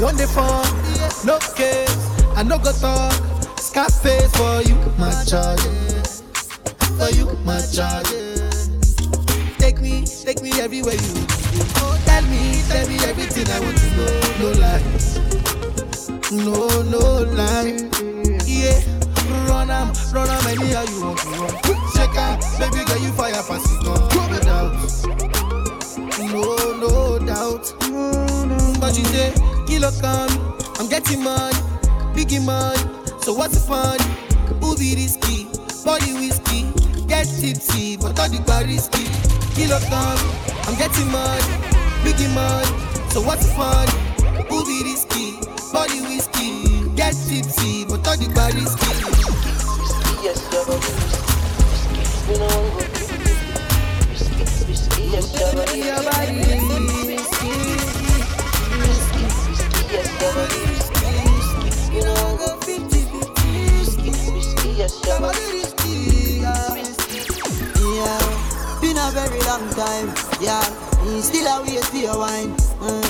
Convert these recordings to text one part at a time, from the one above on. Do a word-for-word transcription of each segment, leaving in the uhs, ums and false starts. you on the phone, no case, I no go talk. Scarface for you, my charges. For you, my charges. Take me, take me everywhere you go. Tell me, tell me everything I want to know. No lies, no, no lies. Yeah, run am, run am anyhow you want to run. Check out, baby girl you fire fast it gone. No doubt, no, no doubt. But you say, kilo come, I'm getting money, biggie money. So what's the fun? Booby risky, body whiskey, get tipsy, but all the bar risky. Kilo come, I'm getting money, biggie money. So what's the fun? Booby risky, body whiskey, get tipsy, but all the bar risky. Yes, Java whiskey. We know I'm good. Whiskey, whiskey, yes, Java whiskey. Yes, Java whiskey. You know I'm good. Yeah, been a very long time. Yeah, still a wait for your wine. Mm.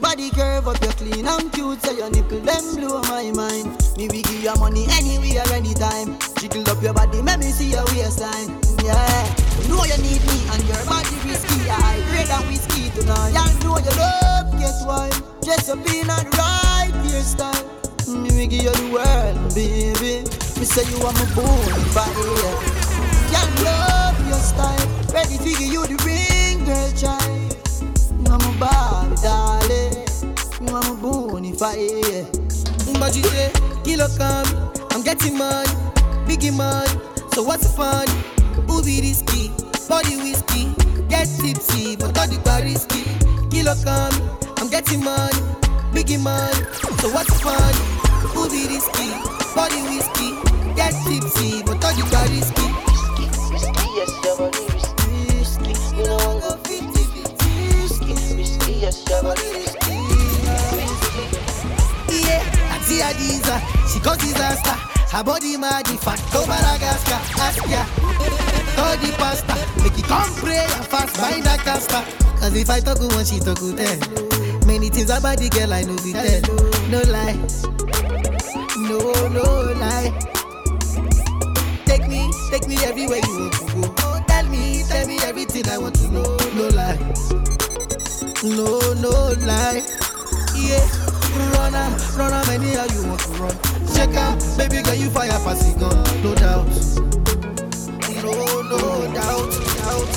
Body curve up, you're clean and cute, so your nipple them blow my mind. Me we give you money anywhere, anytime. Jiggle up your body, make me see your waistline. Yeah, you know you need me and your body risky. I grade a whiskey tonight. Y'all know you love, guess why? Just a peanut right hairstyle. Me give you the world, baby. Me say you are my body. Y'all love your style. Ready to give you the ring, girl, child. You are my body, darling. You are my bonfire. But you say, kilo come, I'm getting money, biggie money. So what's the fun? Booby risky, body whiskey, get tipsy, but all the bar risky. Kilo come, I'm getting money, biggie money. So what's the fun? Booby risky, body whiskey. Get tipsy, but all the bar risky. Risky, yes, Javali risky. You know I'm gonna fit risky, risky, yes, Javali risky. Yeah, I see Adiza, she got disaster. Her body mad, the fat go Madagascar. Ask ya, all the pasta. Make it come pray and fast by the Casper. Cause if I talk with one, she talk with ten. Many things about the girl I know with ten. No lie, no, no lie. Take me, take me everywhere you want to go. Oh, tell me, tell me everything I want to know. No lie, no, no lie. Yeah, run am, run am anyhow you want to run. Check out, baby girl you fire fast it gone. No doubt, no, no doubt, doubt.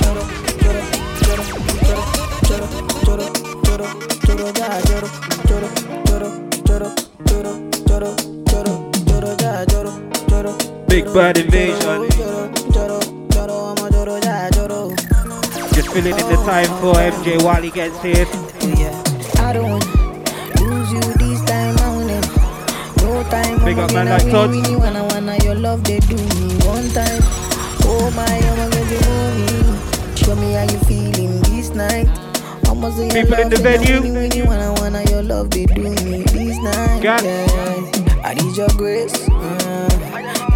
Choro, choro, choro, choro, choro, choro, choro, yeah, choro, choro, choro, choro, choro, choro, choro, choro, yeah, choro. Big bad invasion. Just feeling it the time for M J while he gets here. I don't want to lose you this time, I want it. No time, I want it, I really wanna, wanna your love, they do me one time. Oh my, I'm gonna be moving. Show me how you feeling this night. People in the venue, really wanna, wanna your love, they do me this night. Yeah. I need your grace.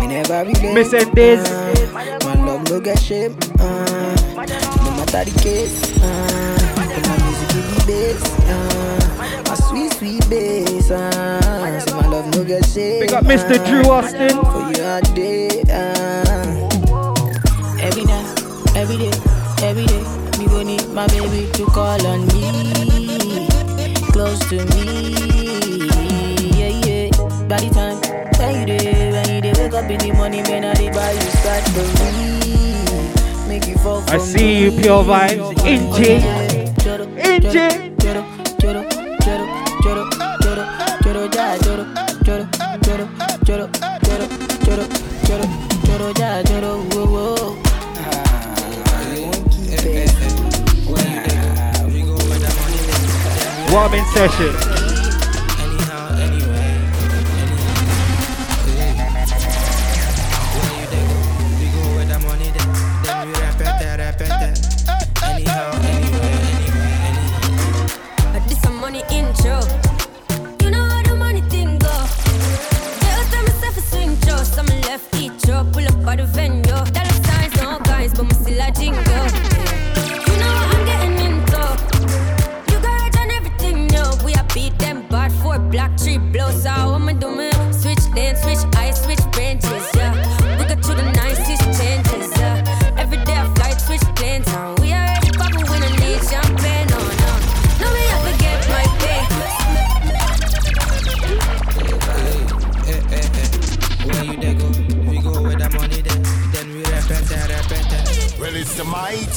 Never relate. Missing this. Uh, my love no get shame. Uh, no matter the case. Uh, my music is the bass. Uh, my sweet sweet bass. Uh, so my love no get shame. Big up Mister Drew Austin. For your day. Uh. Every night, every day, every day. Me go need my baby to call on me, close to me. Yeah yeah. By the time when you there. Up in the morning, man, I buy you start for me. Make you fall for me. I see you, pure vibes. Inji, Inji, Joro, Joro, Joro, Joro, Joro, Joro, Joro, Joro, Joro, Joro, Joro, Joro, Joro, Joro, Joro, Joro, Joro. Warming session.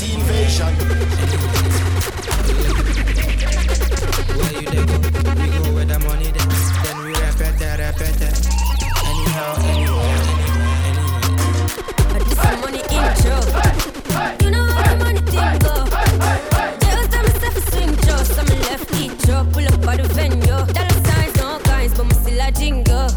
party invasion. Where you dey go? We go where the money dey. Then we repeat that, repeat that. Anyhow, anywhere, anywhere, anywhere. But this is money intro. You know how the money thing go. Just tell me stuff is swing just. I'm a left knee drop, pull up by the venue. Dollar signs, no coins, but me still a jingle.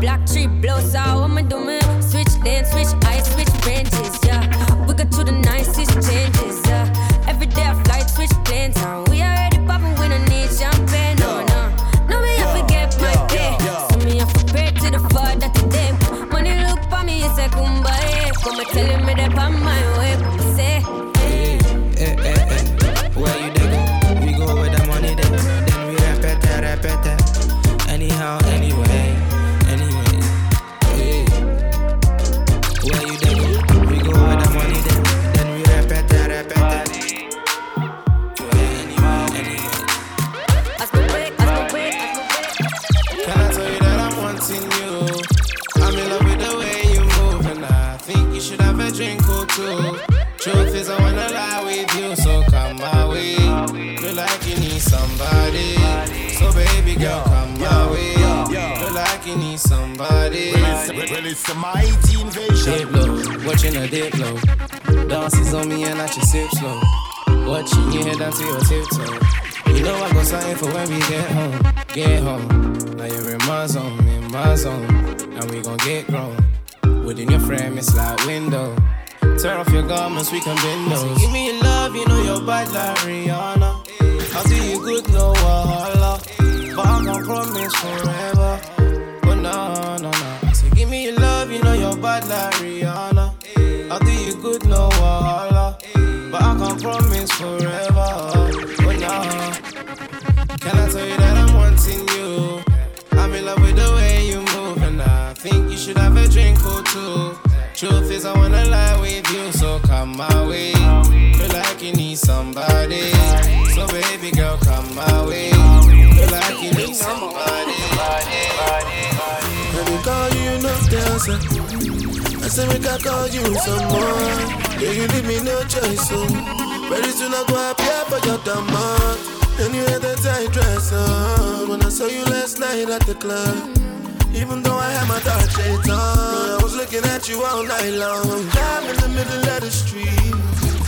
Black tree blows out, I'ma do me. Switch dance, switch eyes, switch branches, yeah. We got to the nicest changes, yeah. Every day I fly, switch planes, and we already poppin', we don't need champagne, no, no. No, me, I forget my pay. So me, I forget to the far that today. Money look for me, it's a kumbaya. Come and tell me that I'm my way, say. Hey, hey, hey, hey, where you dey go? We go where the money dey. Then we repeat that, repeat that. Anyhow, anyway. Truth is I wanna lie with you, so come my way. Feel like you need somebody, so baby girl come my way. Feel like you need somebody. Well, it's a mighty invasion. Diplo, watching a Diplo. Dances on me and I just sip slow. Watching your head down to your tiptoe. You know I got something for when we get home, get home. Now you're in my zone, in my zone, and we gon' get grown. Within your frame, it's like window. Tear off your garments, we can bend those. Give me your love, you know you're bad like Rihanna. I'll do you good, no wahala. But I can't promise forever. But no, no, no. So give me your love, you know you're bad like Rihanna. I'll do you good, no wahala. But I can't promise forever. But no. Can I tell you that I'm wanting you? I'm in love with the way you move, and I think you should have a drink or two. Truth is I wanna lie with you, so come my way. Feel like you need somebody, so baby girl come my way. Feel like you need somebody. Let me call you no dancer. I said we can call you some more. Yeah, you leave me no choice, so very soon I go up here for your dumb heart. And you had that tight dress on when I saw you last night at the club. Even though I had my dark shades on, I was looking at you all night long. I'm in the middle of the street.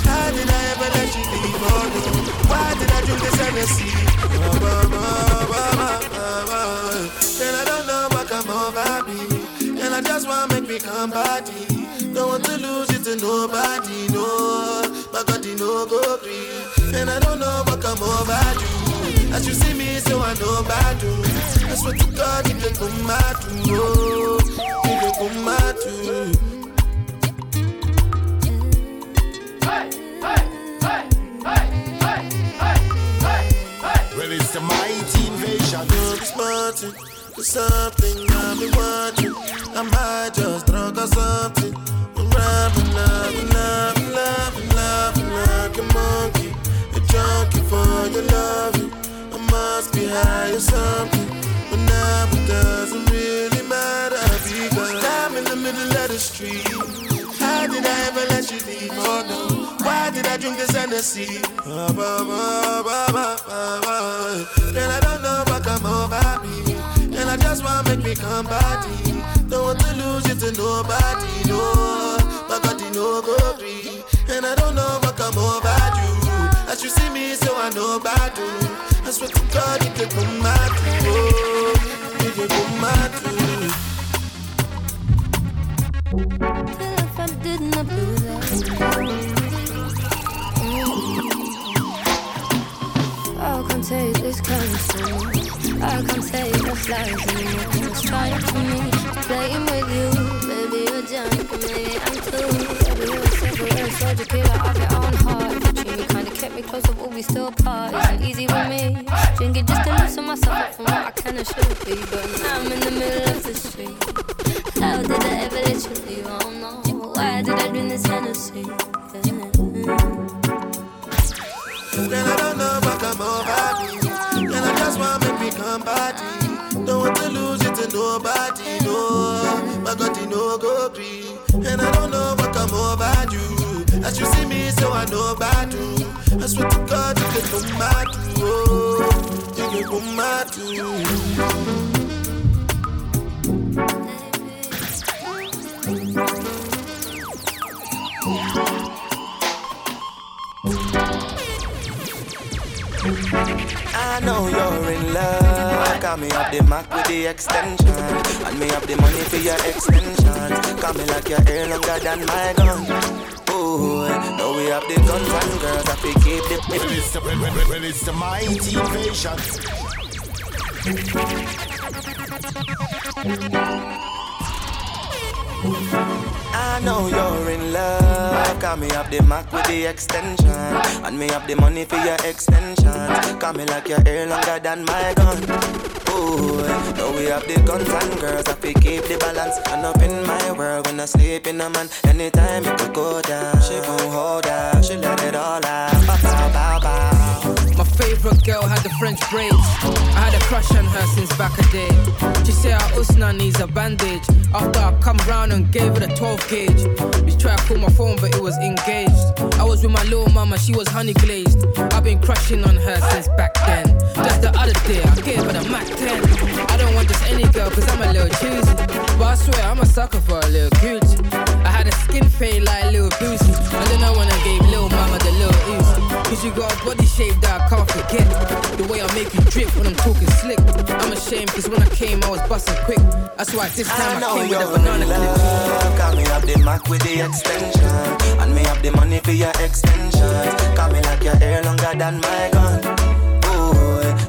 How did I ever let you leave? Oh no, why did I drink this Hennessy? Oh, oh, oh, oh, oh, oh. And I don't know what come over me, and I just wanna make me come body. Don't want to lose it to nobody, no. My God, you know go free. And I don't know what come over you. As you see me, so I know bad do. I swear to God, you can come back to me. You can come back to me. Hey, hey, hey, hey, hey, hey, hey, hey. Well, it's the mighty invasion. You're smarting. It's something I've been watching. I'm high, just drunk or something. I'm rapping, loving, loving, loving, loving like a monkey. A junkie for your loving. Must be high or something, but now it doesn't really matter because I'm in the middle of the street. How did I ever let you leave? Oh no, why did I drink this Hennessy? Oh, bah, bah, bah, bah, bah, bah. And I don't know what come over me, and I just wanna make me come body. Don't want to lose you to nobody, no, my God, you know go free. And I don't know what come over you. As you see me, so I know about you. I swear to God, you can come back to me. You can come back to me. Feel if I did not do that. Mm. I can't take this kind of thing. I can't take this life anymore. Just try it for me, playing with you. Baby, you're drunk, maybe I'm too. Baby, you're a separate killer of your own heart. Kept me closer, but we still apart. It's not easy with me. Drinking just to loosen myself up from what I can and should be. But now I'm in the middle of the street. How did I ever let you leave? I don't know. Why did I drink this Hennessy? Mm-hmm. And I don't know what come over me. And I just wanna make me come body. Don't want to lose you to nobody, no. no go gree. And I don't know what come over you. As you see me, so I know about you. I swear to God, you can come back to you. Oh, you can come back to you. I know you're in love. Call me up the Mac with the extension. And me up the money for your extensions. Call me like your hair longer than my gun. Ooh, now we have the guns and girls that we keep the people. Well, it's the, well, well, well, it's the mighty invasion. I know you're in love. Call me up the Mac with the extension. And me up the money for your extensions. Call me like your hair longer than my gun. Ooh, now we have the guns and girls that we keep the balance. And up in my world when I sleep in a man. Anytime it could go down, she won't hold out, she let it all out. Bow, bow, bow, bow. My favorite girl had the French braids. I had a crush on her since back a day. She said her usna needs a bandage. After I come round and gave her the twelve gauge. She tried to call my phone but it was engaged. I was with my little mama, she was honey glazed. I've been crushing on her since back then. Just the other day I gave her the Mac ten. I don't want just any girl cause I'm a little choosy. But I swear I'm a sucker for a little Gucci. I had a skin fade like a little Boosie. And then I wanna gave little mama the little ooze. Cause you got a body shape that I can't forget. The way I make you drip when I'm talking slick. I'm ashamed cause when I came I was busting quick. That's why this time I, I came with a banana clip. Call me up the Mac with the extension. And me up the money for your extension. Call me like your hair longer than my gun.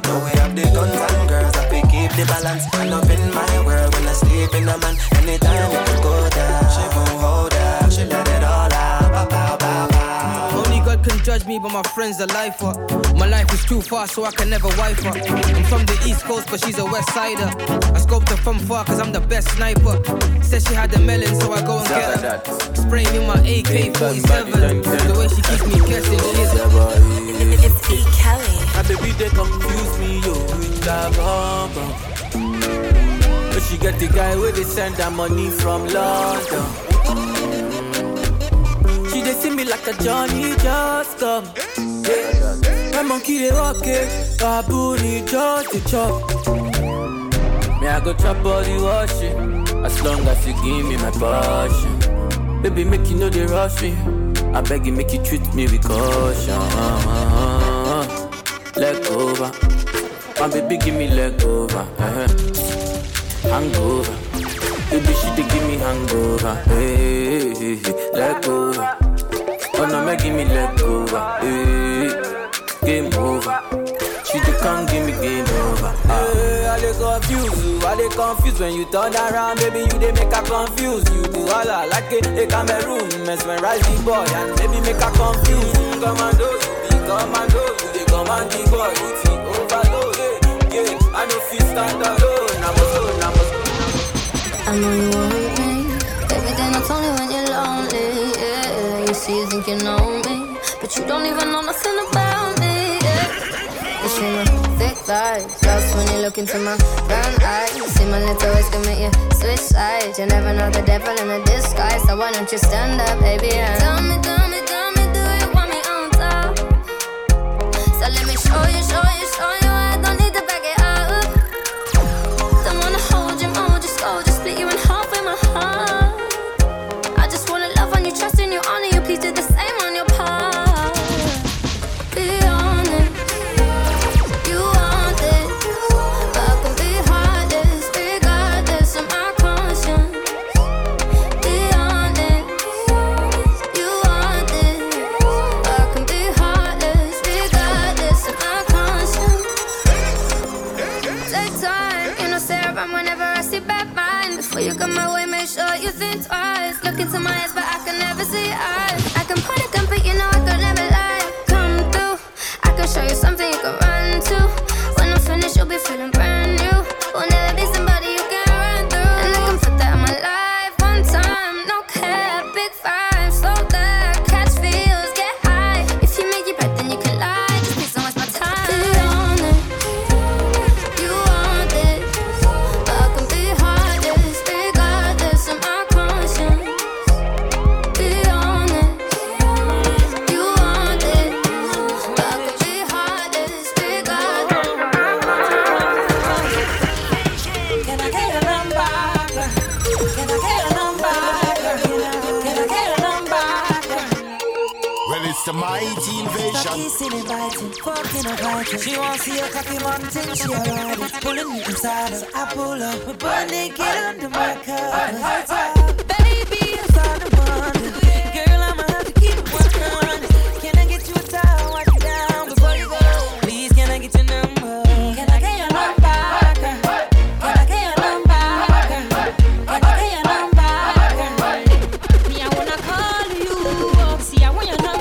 We have the guns and girls that we keep the balance. And up in my world when I sleep in a man. Anytime we can go down, she won't hold out, she let it all out. Bow, bow, bow, bow. Only God can judge me but my friend's a lifer. My life is too far so I can never wife her. I'm from the east coast but she's a west sider. I scoped her from far cause I'm the best sniper. Said she had the melon so I go and get her. Spraying in my A K forty-seven. The way she keeps me guessing she is a... It's E. Kelly. Baby, they confuse me, yo, with that bomb. But she get the guy where they send that money from London. She they see me like a Johnny just come. Yeah. My monkey they walk it, my booty just to chop. Me I go chop body wash it, as long as you give me my passion. Baby, make you know they rush me. I beg you, make you treat me with caution. Leg over, my baby give me leg over, uh-huh. Hangover, baby she dey give me hangover, hey, hey, hey. Leg over, oh no me give me leg over, hey. Game over, she dey come give me game over. Uh. Hey, I dey confuse you, I dey confuse when you turn around, baby you dey make I confuse you. Do all I like it, they come a room, mesmerize the boy and baby make I confuse you. Commando, you be commando. Command the boy, it's overload, yeah, yeah. I know if stand alone, I'm alone, I'm alone. I know you want me, everything that's only when you're lonely, yeah. You see you think you know me, but you don't even know nothing about me, yeah. It's in my thick thighs, that's when you look into my brown eyes. See my little ways commit you switch sides. You never know the devil in a disguise, so why don't you stand up, baby, and tell me, tell me, tell me, do you want me on top? So let me show you, show you, show you, I don't need to back it up. Don't wanna hold you, mold you, scold you, split you in half with my heart. I just wanna love on you, trust in you, honor you, please do the same on your part. Be honest, you want it, but I can be heartless, regardless of my conscience. Be honest, you want it, but I can be heartless. Before you come my way, make sure you think twice. Look into my eyes, but I can never see eyes. I can point a gun, but you know I could never lie. Come through, I can show you something you can run to. When I'm finished, you'll be feeling brand new. Will never be somebody you can run through. And I can put that in my life one time. No care, big five, slow there. Catch feels, get high. If you make your breath, then you can lie. Just be so much my time. Be on it, you want it. I can be heartless, regardless of my crime. It's the mighty invasion. Kissing and biting, fucking and biting. She won't see a cocky man till she arrives. Pulling me inside, so I pull up. We're born naked under my covers. Baby, it's all the one. Girl, I'ma have to keep it one hundred. Can I get you a towel? Wipe you down before you go. Please, can I get your number? Can I get your number? Can I get your number? Can I get your number? Me, I wanna call you up. See, I want your number.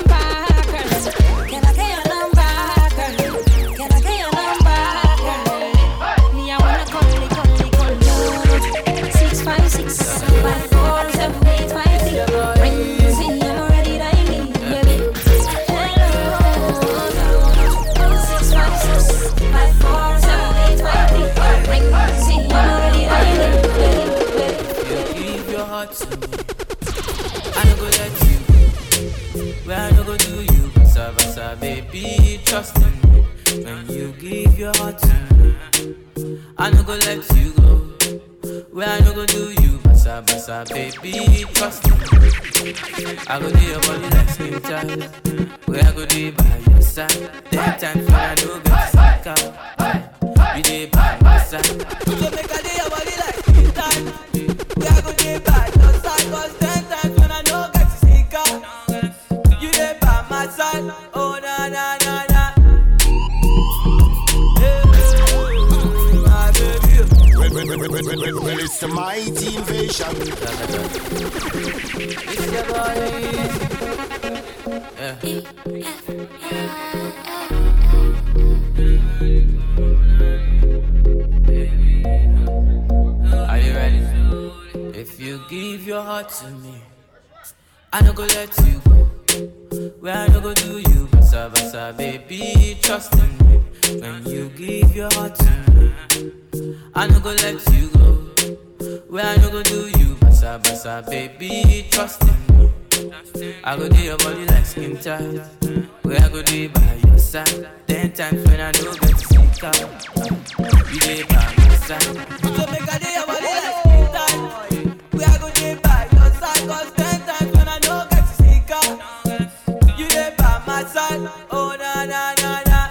Baby, trust me. When you give your heart to me, I no go let you go. Where I no go do you, basa basa. Baby, trust me. I go do your body like skin tight. Where I go do by your side. That time when I no go sick out, you dey by my side. You go make I do your body like skin tight. Where I go do by your side. 'Cause that time when I no go sick out, you dey by my side. Well, it's the mighty invasion. It's your boy. Yeah. Are you ready? If you give your heart to me, I no go let you go. Where I no go do you, basa basa, baby, trust in me. When you give your heart to me, I no go let you go. Where I no go do you, basa basa, baby, trust in me. I go do your body like skin tight. Where I go do by your side. Ten times when I no get sick out, you dey by my side. So make I do your body like skin tight. Where I go do by your side. 'Cause ten times when I no get sick out, you dey by my side. Oh na na na na.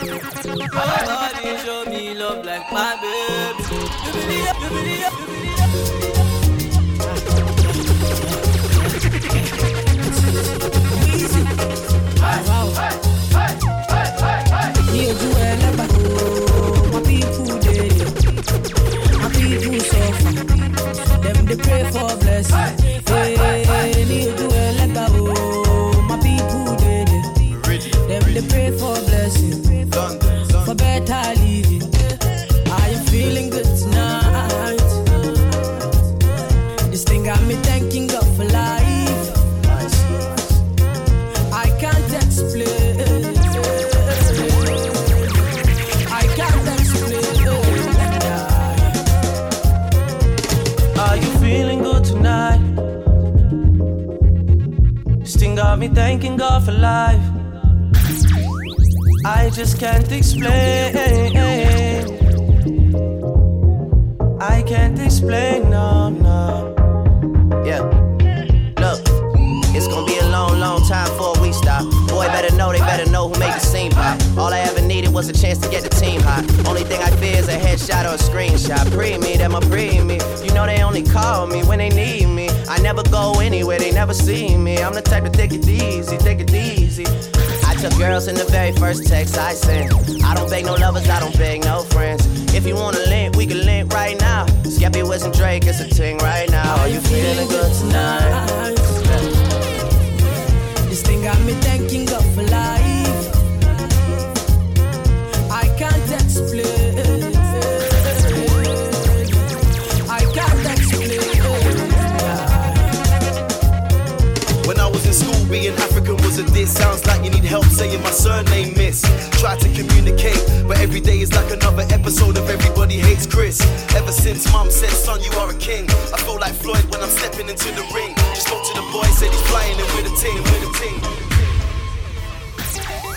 Nobody show me love like my baby. You believe, you believe, you believe. Easy. Hey, hey, hey, hey, hey, hey. You do well about oh, my people they, my people suffer. Them they pray for blessing. Hey, hey, hey, hey. You do well about oh, my people they, them they pray for blessing. For better living, I am feeling good tonight. This thing got me thanking God for life. I can't explain. I can't explain. Are you feeling good tonight? This thing got me thanking God for life. I just can't explain. I can't explain, no, no. Yeah, look, it's gonna be a long, long time before we stop. Boy, better know, they better know who made the scene pop. All I ever needed was a chance to get the team hot. Only thing I fear is a headshot or a screenshot. Pre me, them a pre me. You know they only call me when they need me. I never go anywhere, they never see me. I'm the type to take it easy, take it easy. To girls in the very first text I sent. I don't beg no lovers, I don't beg no friends. If you wanna link, we can link right now. Skeppy with some Drake, it's a ting right now. Are you feeling good tonight? This thing got me thanking God for life. I can't explain. I can't explain. When I was in school, being African was a diss. Sounds like you need help saying my surname, miss. Try to communicate, but every day is like another episode of Everybody Hates Chris. Ever since mom said, son, you are a king. I feel like Floyd when I'm stepping into the ring. Just spoke to the boy, said he's flying in with a team, with a team.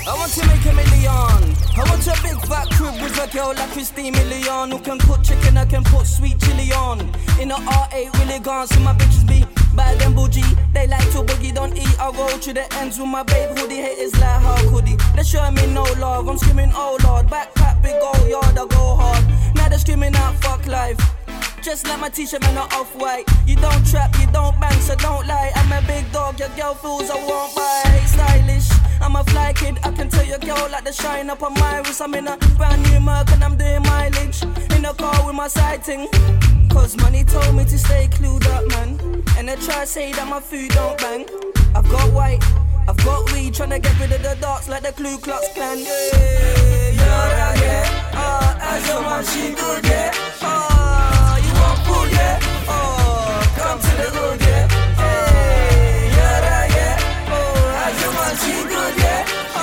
I want to make a million. I want a big fat crib with a girl like Christine Milian, who can cook chicken, I can put sweet chili on. In a R eight, really gone, see my bitches be bad and bougie. They like to boogie, don't eat. I roll to the ends with my babe hoodie. Haters like, how could he? They're showing me no love, I'm screaming, oh lord. Backpack, big old yard, I go hard. Now they're screaming out, fuck life. Just like my t-shirt, man, I'm off-white. You don't trap, you don't bang, so don't lie. I'm a big dog, your girl fools I won't buy. Stylish, I'm a fly kid, I can tell your girl like the shine up on my wrist. I'm in a brand new Merc and I'm doing mileage. In a car with my sighting. Cause money told me to stay clued up, man. And they try to say that my food don't bang. I've got white, I've got weed, tryna get rid of the darks like the Ku Klux Klan. Yeah, yeah, yeah. Oh, as a man she good, yeah. Oh, oh yeah, oh, come to the road, yeah. Hey, yeah, yeah. Oh, I just want you good, yeah. Oh,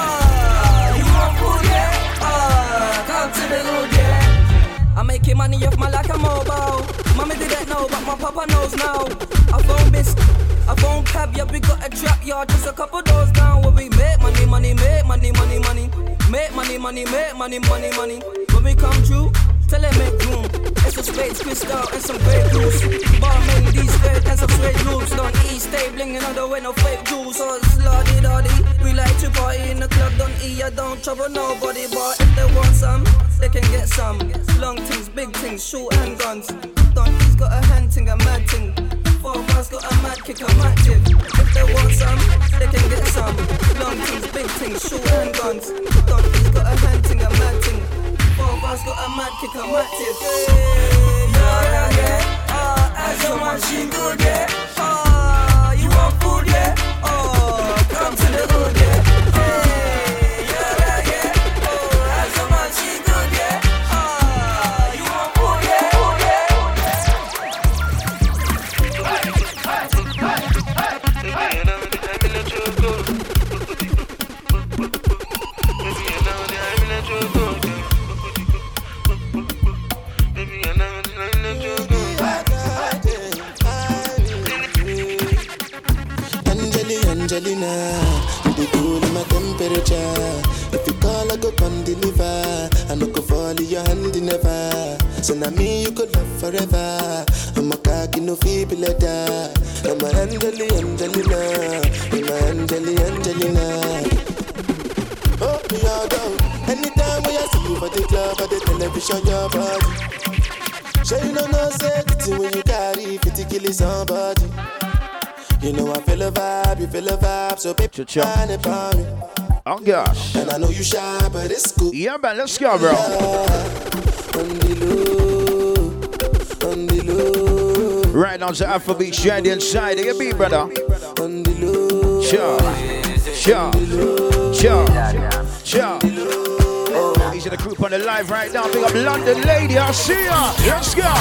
you want food, yeah. Oh, come to the road, yeah. I'm making money off my like a mobile. Mama didn't know, but my papa knows now. I phone this, I phone cab, yeah, we got a trap, yeah, just a couple doors down where we make money, money, make money, money, money. Make money, money, make money, money, money. When we come true, tell them make room. It's a space crystal and some great juice. Barman, these great and some straight loops. Don't eat, stay blinging on the way, no fake juice. Oh, it's lardy dardy. We like to party in the club, don't eat, I don't trouble nobody. But if they want some, they can get some. Long things, big things, short handguns. Donnie's got a hand thing, a mad thing. Four one's got a mad kick, I'm active. If they want some, they can get some. Long things, big things, short handguns. Donnie's got a hand thing, a mad thing. I've got a mad kick, I'm active. Yeah, yeah, yeah. Oh, I just want she good, yeah. Oh, you want food, yeah. Oh, come to the hood, yeah. Hey, yeah, yeah. Oh, I just want she good, yeah. Oh, you want food, yeah. Food, yeah. Hey, hey, hey, hey. Angelina, you be cool in my temperature. If you call, I go come deliver. I no go fall in your hand never. So now me you could love forever. I'm a cocky no feeble letter. I'm a Angeli Angelina, I'm a Angeli Angelina. Oh me all down. Anytime when I see you for the club or the television, your body. Sure you don't know safety when you carry fifty killing somebody. You know I feel a vibe, you feel a vibe, so baby, find it for me. Oh gosh. And I know you shy, but it's cool. Yeah, man, let's go, bro. Right now, the Afro Beats, you're the inside. You be, brother. Sure, sure, sure, sure. Oh, these are the group on the live right now. Big up London lady, I'll see ya. Let's go.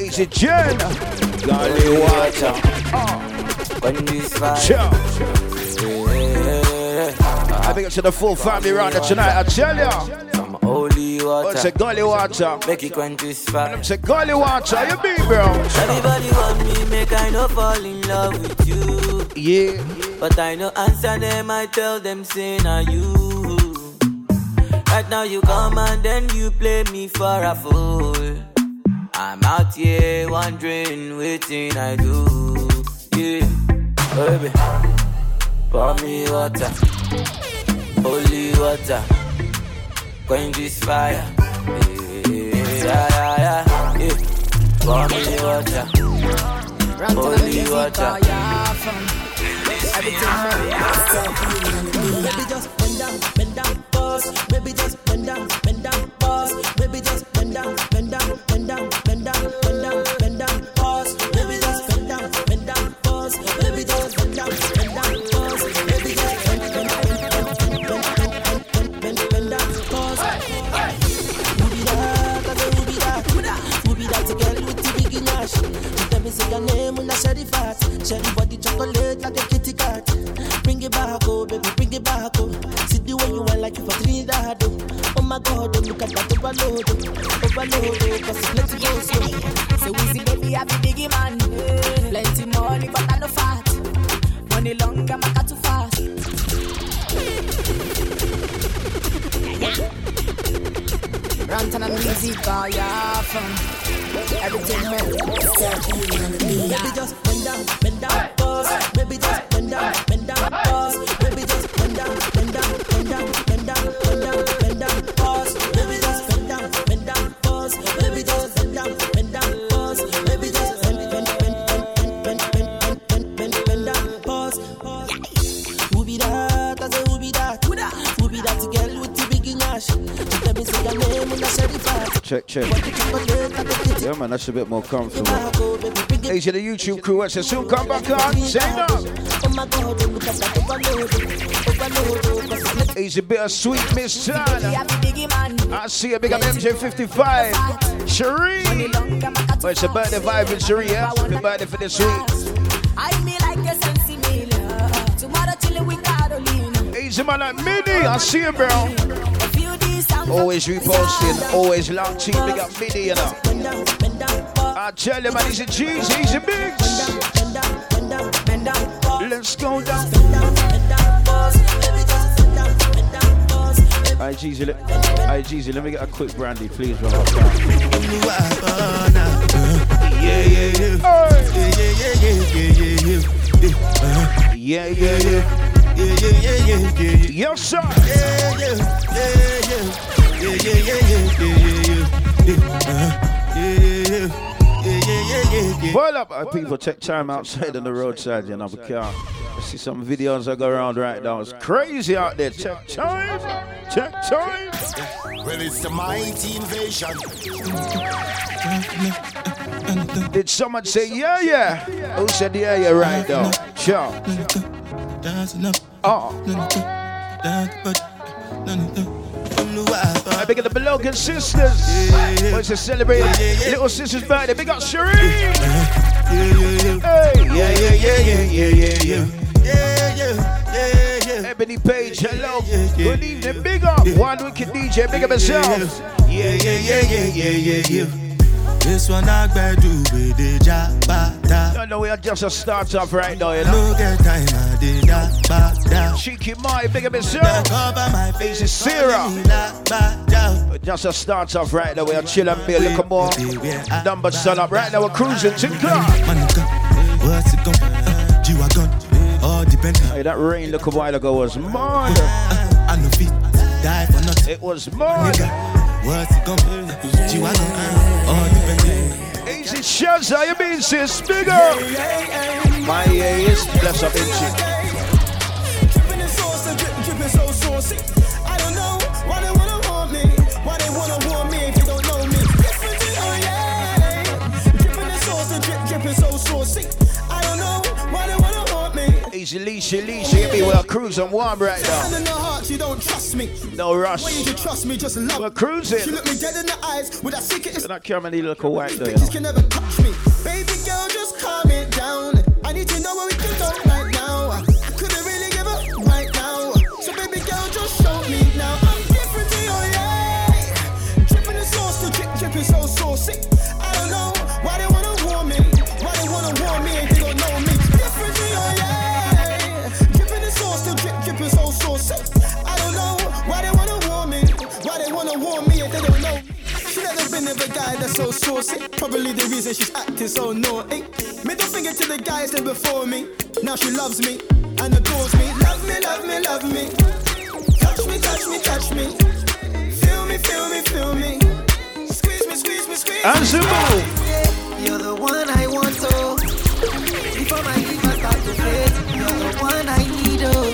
Easy Jen. Only water oh. When this vibe yeah. I think it's to the full family round tonight, I tell ya. Some holy water. It's a golly water. Make it quantify. It's a golly water, you be bro. Everybody want me, make I no fall in love with you. Yeah. But I no answer them, I tell them say nah you. Right now you come and then you play me for a fool. I'm out here wondering what I do. Yeah, baby, pour me water, holy water, quench this fire. Yeah, yeah, yeah, yeah. Pour me water, holy water. Baby, just bend down, bend down, boss. Baby, just bend down, bend down, boss. Baby, just bend down, bend down, bend down. Your name on a sherry fat, sherry body chocolate like a kitty cat. Bring it back, oh baby, bring it back, oh. See the way you want like you for Trinidad, oh. Oh my God, oh, look at that overload, oh. super low, low, cause it's not to go slow. So easy, baby, I be biggie man. Plenty money, but I no fat. Money long, I'm not too fast. Rantin' and music, all ya from everything hurt. Baby, just bend down, bend down, boss. Baby, just bend down, bend down, boss. Baby, just bend down, bend down, bend down, bend down, bend down, bend down, boss. Baby, just bend down, bend down, boss. Baby, just bend down, bend down, boss. Baby, just bend, bend, bend, bend, bend, bend, bend, bend, bend down, boss. Who be that? I say who be that? Who that? Who be that girl with the big nash? Let me say your name and I say it fast. Check, check. Yeah, man, that's a bit more comfortable. Asia, the YouTube crew, watch us soon. Come back on, stand up. He's a bit of sweet, Miss Chan. I see a big up M J fifty-five. Sheree. Well, it's a birthday vibe with Sheree, yeah? Happy birthday for this week. He's a man like Midi. I see him, bro. Always reposting, always launching. Big up Midi, you know. I tell him, man, he's a cheese, he's a mix. Let's go down. Alright, Jeezy, let, right, Jeezy, let me get a quick brandy, please. Bro. Yeah, yeah, yeah, yeah, yeah, yeah, yeah, yeah, yeah, yeah, yeah, yeah, sir. Yeah, yeah, yeah, yeah, yeah, yeah, yeah, yeah, yeah, yeah, yeah. Well up, uh, people, check time outside on the roadside, you know, we can't see some videos that go around right now. It's crazy out there. Check time, check time. Well, it's the mighty invasion. Did someone say yeah, yeah? Who said yeah, yeah right now? Ciao. Oh. I big up the Belogan sisters. What's the celebrating little sisters birthday? Big up Sheree. Hey, yeah, yeah, yeah, yeah, yeah, yeah, yeah, yeah, yeah, yeah. Ebony Page, hello. Good evening. Big up One Wicked D J. Big up yourself. Yeah, yeah, yeah, yeah, yeah, yeah, yeah. This one I got do with the job. No, no, we are just a start-up right now, you know. Look at time I did that. Cheeky Mai, big up yourself. This is Sarah. Just a start-up right now. We are chilling, be a little more. Numbers sun up right now. We're cruising to club. What's it going? G-Wagon. All depends. Hey, that rain look a while ago was mine. I know feet die for nothing. It was mine. What's it going to be? She wasn't all dependent. Easy shots, how you mean, sis? Big up! My ear is blessed up in shit. Dripping in sauce, they're dripping, dripping so saucy. I don't know why they want to want me. Why they want to want me if they don't know me. Oh yeah. Dripping in sauce, they're dripping, dripping so saucy. I don't know why they want to want me. Easy, leashy, leashy. Be well, cruise on warm right now. You don't trust me. No rush. When you trust me, just love. We're cruising. She look me dead in the eyes with that secret. You're not caring any look white though. Bitches can never touch me. Baby girl, just calm it down. I need to know what we can do right now. I couldn't really give up right now. So baby girl, just show me now. I'm different to you, yeah. Dripping the sauce, the drip, dripping so saucy. I don't know why they wanna warn me. Why they wanna warn me if they don't know me. Different to you, yeah. Dripping the sauce, the drip, dripping so saucy. Never guy that's so saucy. Probably the reason she's acting so naughty. Middle finger to the guys that before me. Now she loves me and adores me. Love me, love me, love me. Touch me, touch me, touch me. Feel me, feel me, feel me. Squeeze me, squeeze me, squeeze me. Ansible. You're the one I want, oh. Before my fever start to fade, you're the one I need, oh.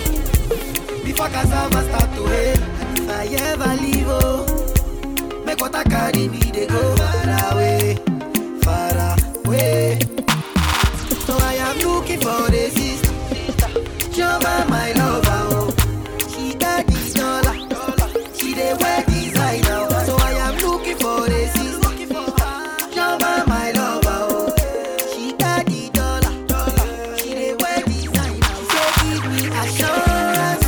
Before cassava start to hate, I ever leave, oh. Make what I carry me, they go far away, far away. So I am looking for the sister, Joma, my lover, oh. She got this dollar, she the wear designer. So I am looking for the sister, Joma, my lover, oh. She got this dollar, she the wear designer. So give me assurance,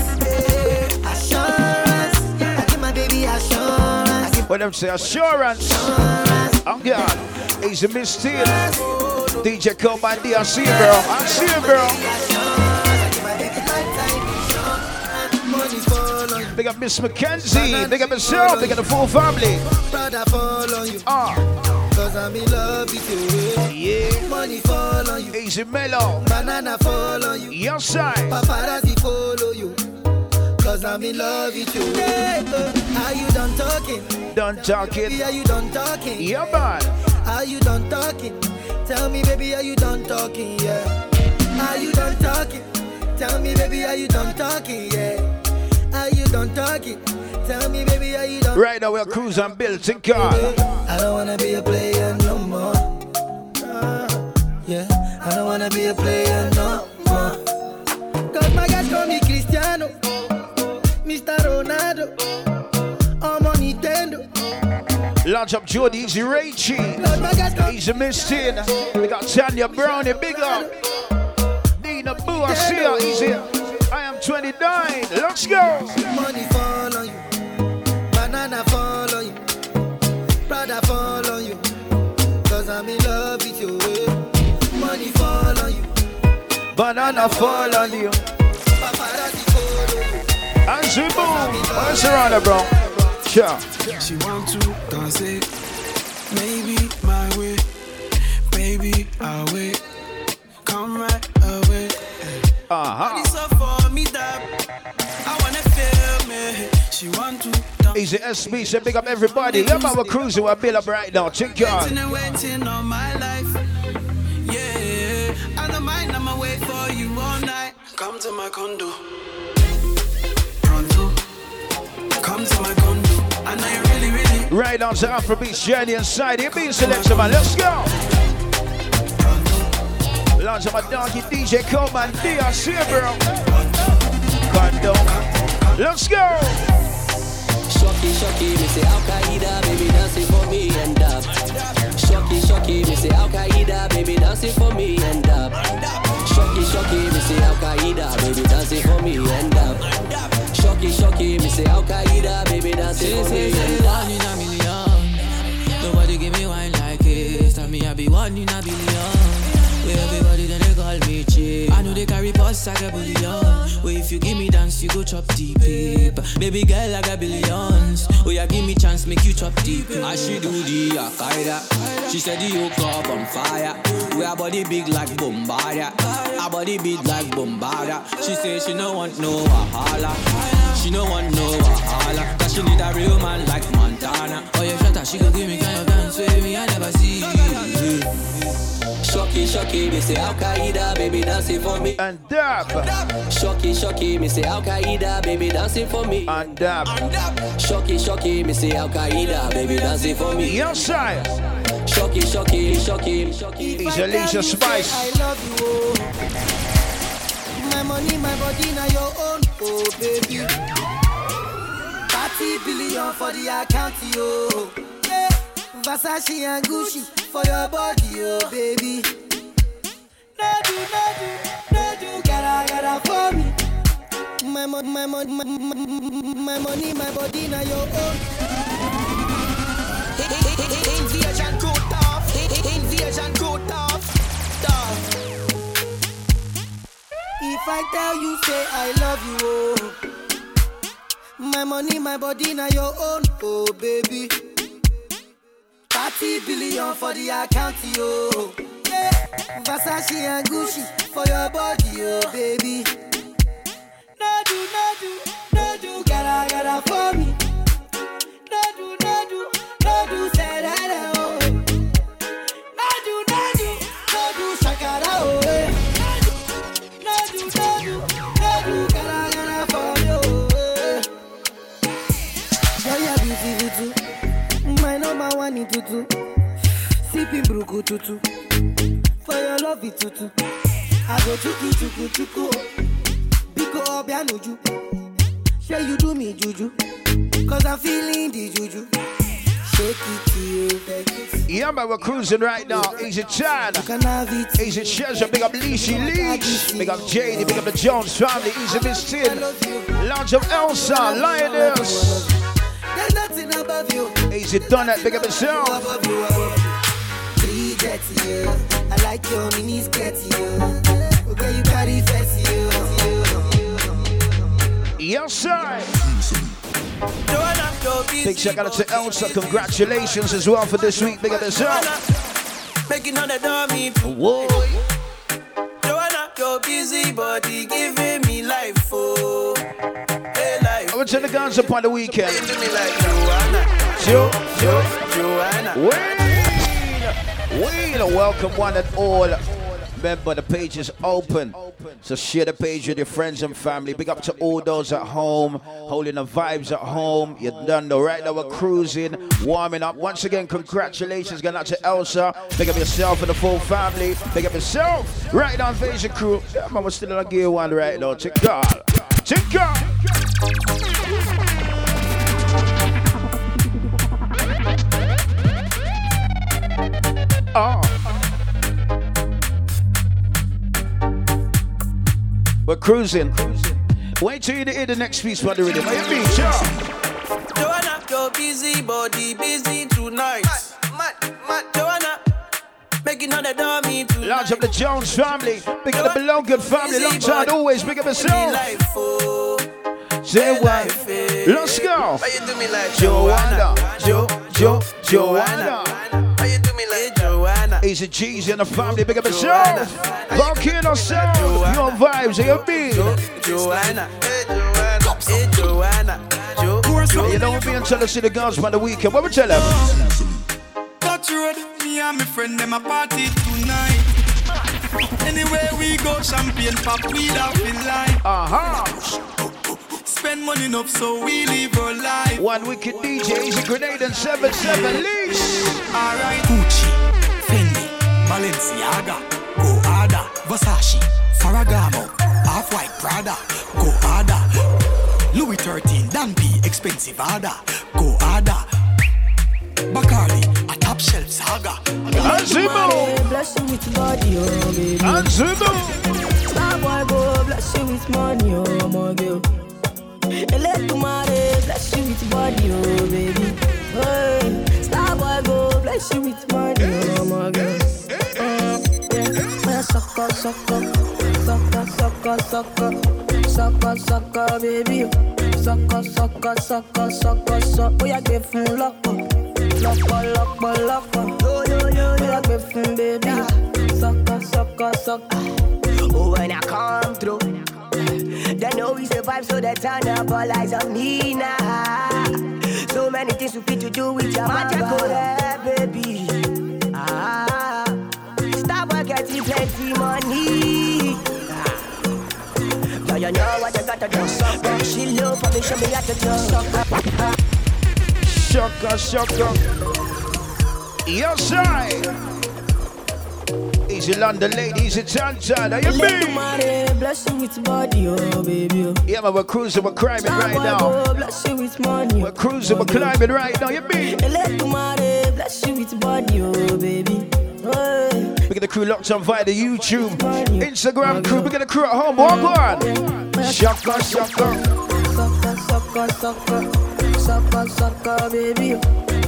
assurance. I give my baby assurance. What them say? Assurance. I'm God. He's a mistake. D J Coleman D, I see you, girl. I see you, girl. They got Miss McKenzie. They got myself. They got the full family. Ah. Cause I'm in love with you. Yeah. Money fall on you. Easy mellow. Banana fall on you. Your side. Paparazzi follow you. Cause I'm in love with you. Hey, uh, are you done talking? Done talking. Baby, are you done talking? Yeah, man. Are you done talking? Tell me, baby, are you done talking? Yeah. Are you done talking? Tell me, baby, are you done talking? Yeah. Are you done talking? Tell me, baby, are you done? Right now we're cruising on built-in car. I don't wanna be a player no more. Yeah, I don't wanna be a player no more. Cause my guys call me Cristiano, Mister Ronaldo, I'm on Nintendo. Launch up Jody, easy Raichi, easy Mistin. We got Tanya Brownie, big up. Nina Boo, I see her, easy. I am twenty-nine, let's go! Money fall on you, banana fall on you, brother fall on you, cause I'm in love with you. Money fall on you, banana fall on you, paparazzi fall on you. And she move, what's around her, bro? Sure. She want to dance it, maybe my way, baby I wait, come right away. Uh-huh. Easy S B, so big up everybody. Yeah, man, we're cruising, we're build up right now. Check your out. Waiting on my life. Yeah, I don't mind, I'ma wait for you all night. Come to my condo. Pronto. Come to my condo. I know you really, really. Right on to Afro Beats Journey inside. It means selection, man. Let's go. Launch of my donkey D J Coleman D R C, bro. Condo. Let's go. Shocky, shocky, me say Al Qaeda, baby dancing for me and up. Shocky, shocky, me say Al Qaeda, baby dancing for me and up. Shocky, shocky, me say Al Qaeda, baby dancing for me and up. Shocky, shocky, me say Al Qaeda, baby dancing for me and up. One in a million. Nobody give me wine like this. Tell me I be one in a billion. Everybody then they call me cheap. I know they carry boss, I got bullion. Well, if you give me dance, you go chop deep. Baby girl, I got billions. Oh, yeah, give me chance, make you chop deep. I she do the Al-Qaeda. She said the yoke up on fire. We are body big like Bombarda. Our body big like Bombarda. She say she no want no Wahala. She no want no Wahala. Cause she need a real man like Montana. Oh, yeah, shut up, she go give me kind of dance with me, I never see. Shocky, shocky, me say Al Qaeda, baby dancing for me. And dab. Shocky, shocky, me say Al Qaeda, baby dancing for me. And dab. Shocky, shocky, me say Al Qaeda, baby dancing for me. Your side. Shocky, shocky, shocky, shocky. He's a leisure spice. I love you. Oh. My money, my body, now your own, oh baby. thirty billion for the account, yo. Yeah. Versace and Gucci. For your body, oh baby. No do, no do, no do, gotta, gotta for me. My money, my money, my, my money, my body, now your own. Invasion Crew tough, Invasion Crew tough, tough. If I tell you, say I love you, oh. My money, my body, now your own, oh baby. thirty billion for the account, yo. Yeah. Versace and Gucci for your body, yo, baby. No do, no do, no do, gotta, gotta for me. No do, no do, no do, say that, oh. No do, no do, no do, shakara, oh. No do, no do, no do, gotta, gotta for me, oh. Yeah, yeah, beauty, beauty. My number one in tutu, sipping bruku tutu, for your love it tutu. I go chuku chuku chuku, biko obianuju. Say you do me juju, cause I'm feeling the juju. Shake it, yeah, man, we're cruising right now. Easy Chan, Easy Shazza, big up Leeshy Leach, big up J D, big up the Jones family, Easy Miss Tin, Lounge of Elsa, Lioness. There's nothing above you. He's She done that, big up herself. I like your mini skirt, you. Girl, you body fancy, you. Your side. Big shout out to Elsa. Congratulations as well for this week. Big up herself. Making on the dummy. Whoa. Joanna, your busy body giving me life, oh. To the guns upon the weekend. Like Joanna. Jo- jo- Joanna. Wheel. Wheel. Welcome one and all. Remember, the page is open. So share the page with your friends and family. Big up to all those at home, holding the vibes at home. You done the right now. We're cruising, warming up. Once again, congratulations going out to Elsa. Big up yourself and the full family. Big up yourself. Right now, Invasion Crew. Yeah, man, we're still on gear one right now. Check God. Check God. Oh. We're cruising. Wait till you hear the next piece for the rhythm. What you mean, y'all? Joanna, your busy body, busy tonight. Mad, mad, mad. Joanna, making all the dummy tonight. Large up the Jones family. Big up the Belonging family. Long time always. Big up yourself. Say why. Let's go. Why you do me like Joanna? Jo, Jo, Joanna. Why you do me like Joanna? Easy G's in the family, big up yourself. Volcano sound, your vibes, your beat. Joanna, hey Joanna, you know what me and tell us to the girls by the weekend. What we tell them? Touch road, me and my friend them a party tonight. Anywhere we go, champagne pop, we love in line. Aha. Spend money enough so we live our life. One wicked D J, Easy Grenade and seven seven leash. All right, Gucci. Balenciaga, Goada, Versace, Ferragamo, Half-White Prada, Goada, Louis thirteen, Danby, expensive Ada, Goada, Bacardi, a top shelf saga. Anzumo! Blessing with body, oh baby. Anzumo! Star boy go, blessing with money, oh my girl. Let you marry, blessing with body, oh baby. Hey, star boy go, blessing with money, oh my girl. Sucker, sucker, sucker, sucker, sucker, sucker, sucker, baby. Sucker, sucker, sucker, sucker, sucker. We are giving luck, luck, luck, luck. We are giving, baby. Sucker, sucker, sucker. Oh, when I come through, they know we survive, so they turn up all eyes on me now. So many things we fit to do with your mama, baby. Ah. Getting plenty money. Now you know what you gotta do. Sucker, she love for me, show me how to do. Sucker, sucker. Your side. Easy London lady, easy Tantan. How you been? Blessing with body, oh baby. Yeah, man, we're cruising, we're climbing right now. Blessing with money. We're cruising, we're climbing right now. You mean? Blessing with body, oh baby. We get the crew locked on via the YouTube, Instagram crew. We get the crew at home. Walk on. Shaka, shaka. Shaka, shaka, shaka. Shaka, shaka, baby.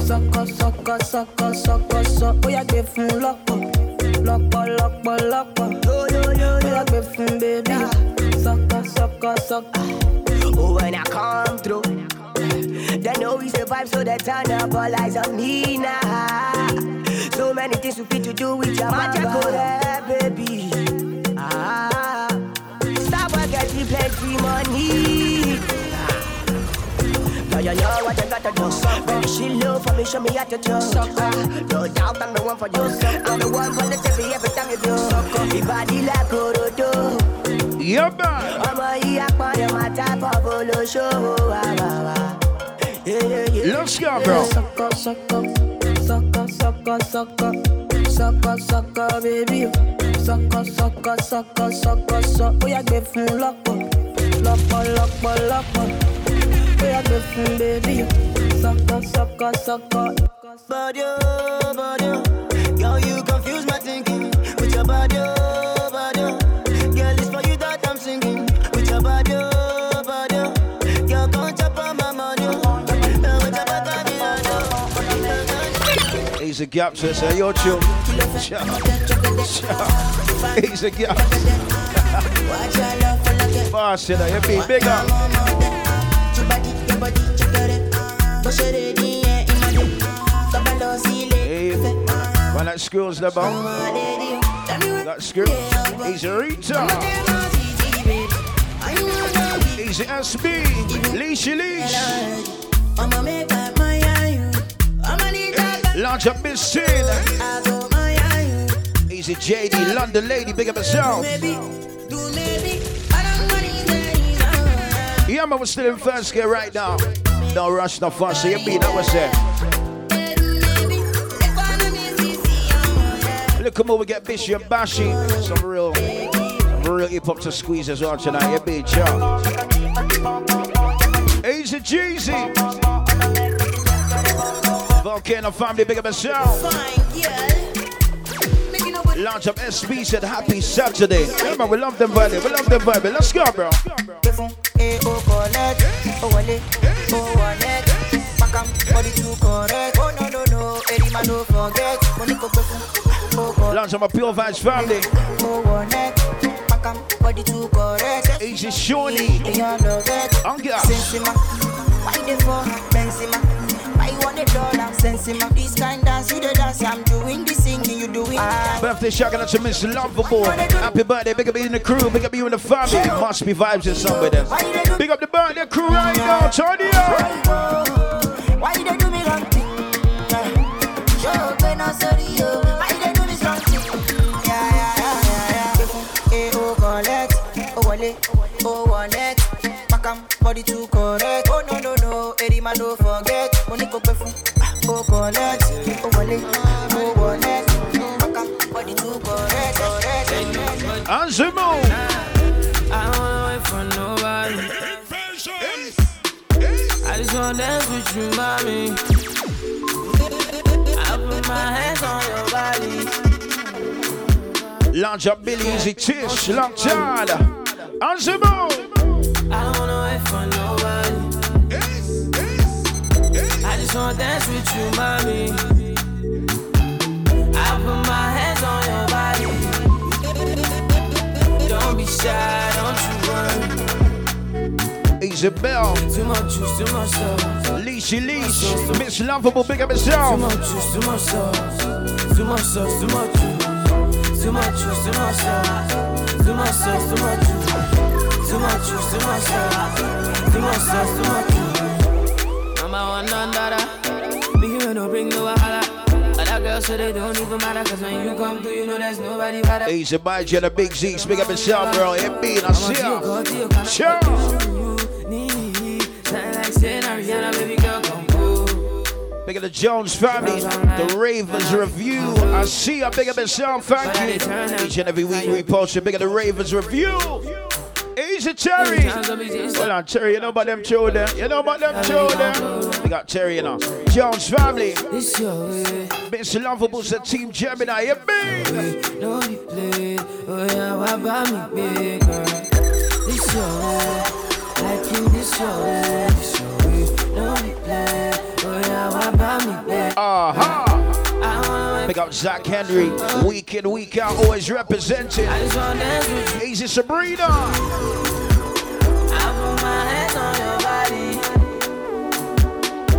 Shaka, shaka, shaka, shaka, shaka. We are giving luck. Luck, luck, luck. We are giving, baby. Shaka, shaka, shaka. Oh, when I come through, they know we survive, so they turn up all eyes on me now. So many things we fit to do with your mama, baby. Ah, stop getting plenty money. Now you know what you gotta do. Sucker, she love for me, show me how to do. Sucker, no doubt I'm the one for you. Sucker, I'm the one for the baby every time you do. Sucker, your body like Orodo. Yeah, man. I'm a yakpa, you're my type of polo show. Let's go, bro. Sucker, sucker. Sucker, sucker, sucker, sucker, sucker, baby. Sucker, sucker, sucker, sucker, sucker. We are giving luck, luck, luck, luck. We are giving, baby. Sucker, sucker, sucker. Body, body, girl, you confuse my thinking with your body, body. Girl, it's for you that I'm singing with your body, body. Girl, don't chop on my money. With your body, body. he's a gap, so I say, yo, chill. Chill. Chill. He's a gap. Boss, you know, you be big up. Hey, when that school's the bomb. That school, he's a retard. He's an S B. Leashy leash. Launch up Miss Sin. Easy J D, London lady, big up herself. Yeah, man, we're still in first gear right now. No rush, no fuss, so you be that was it. Look, come over, get Bishy and Bashy. Some real, some real hip hop to squeeze as well tonight, you be chill. Easy Jeezy. Volcano family, big up yourself. Launch up S B said happy Saturday. Hey man, we love them buddy, we love them buddy. Let's go, bro. Launch up a Pure Vibes family. Easy surely. Unga. This kind dance, you the dance. I'm doing this thing, you doing. Birthday shout out to Miss Lovable. Happy birthday, big up you in the crew, big up you in the family. Must be vibes in somewhere there. Big up the birthday crew right now, turn it up. Why they do me wrong thing? Show pain on sorrow. Why they do me wrong thing? Yeah, yeah, yeah, yeah. Oh, collect, oh, wale, oh, wale. Pakam, body too correct. Oh, no, no, no, Eddie, man, don't forget. Money go perfume. Oh, collect, oh, wallet, oh, wallet. Back up, body to correct, correct. Answer me. I don't wait for nobody. I just wanna dance with you, mommy. I put my hands on your body. Launch up Billy, easy Tish, long child. Answer me. I don't wanna wait for nobody. I just wanna dance with you, mommy. I put my hands on your body. Don't be shy, don't you run. Isabel, too much juice, too much sauce. Leashy Leash, Miss Lovable, big up herself. Too much juice, too much sauce. Too much sauce, too much juice. Too much juice, too much sauce. Too much sauce, too much juice. Too much juice, too much sauce. Too much sauce, too much juice. Be here no bring no wahala. Other girls say they don't even matter, cause when you come through, you know there's nobody better. He's a bad the big Z, speak up yourself, bro. It be I see you. Sure. Big up the Jones family, the Ravens review. I see you. Big up yourself, thank you. Each and every week we post it. Big up the Ravens review. Easy Terry. Hold on, Terry, you know about them children. You know about them children. We got Terry and you know. Us. Jones family. Miss Lovable's the team Gemini. You big. No play. Oh yeah, why buy me big? This your way. Like you, this your way. This your way. No play. Oh yeah, why buy me big? Aha. Big up Zach Henry, week in, week out, always representing. Easy Sabrina.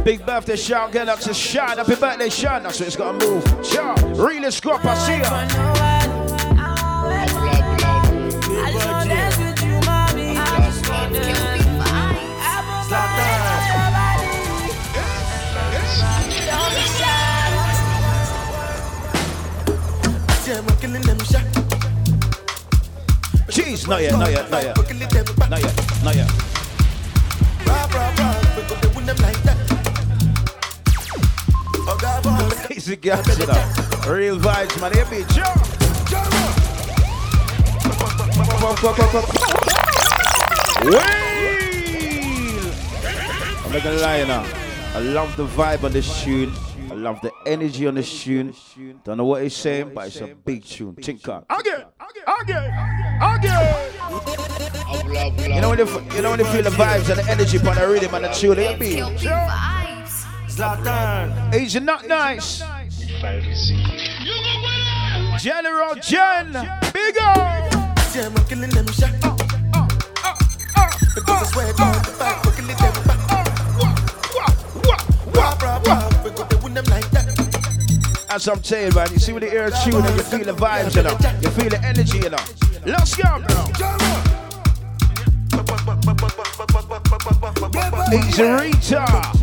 Big birthday shout, get up to Sean. Happy birthday, Sean. That's what it's got to move. Sean, really squat, I see ya. Jeez, not yet, not yet, not yet, not yet, not yet. He's a guy, you know. Real vibes, man. Here we go. I'm not gonna lie, you know. I love the vibe on this tune. I love the energy on this tune. Don't know what he's saying, but it's a big tune. Tinker. I'll get it. I'll get it. I'll get it. You know when you, you know when you feel the vibes and the energy, but the rhythm and the tune, it'll be. Zlatan. He's not nice. I receive. General Jen, big up! See, I'm killing them shot. Because I swear to God, if I'm killing them back. We got to win them like that. As I'm saying, man, you see with the air tune and you feel the vibes, you know. You feel the energy, you know. Let's go, bro. He's a retard.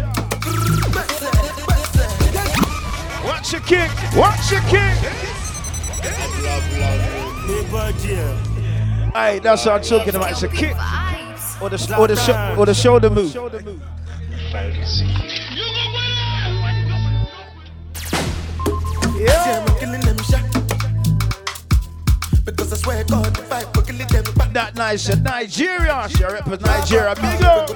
Watch your kick, watch your kick. Hey, that's what I'm talking about. It's a kick or the or the sh- or the shoulder move. Yeah. That nice in Nigeria. She represents Nigeria. Big up.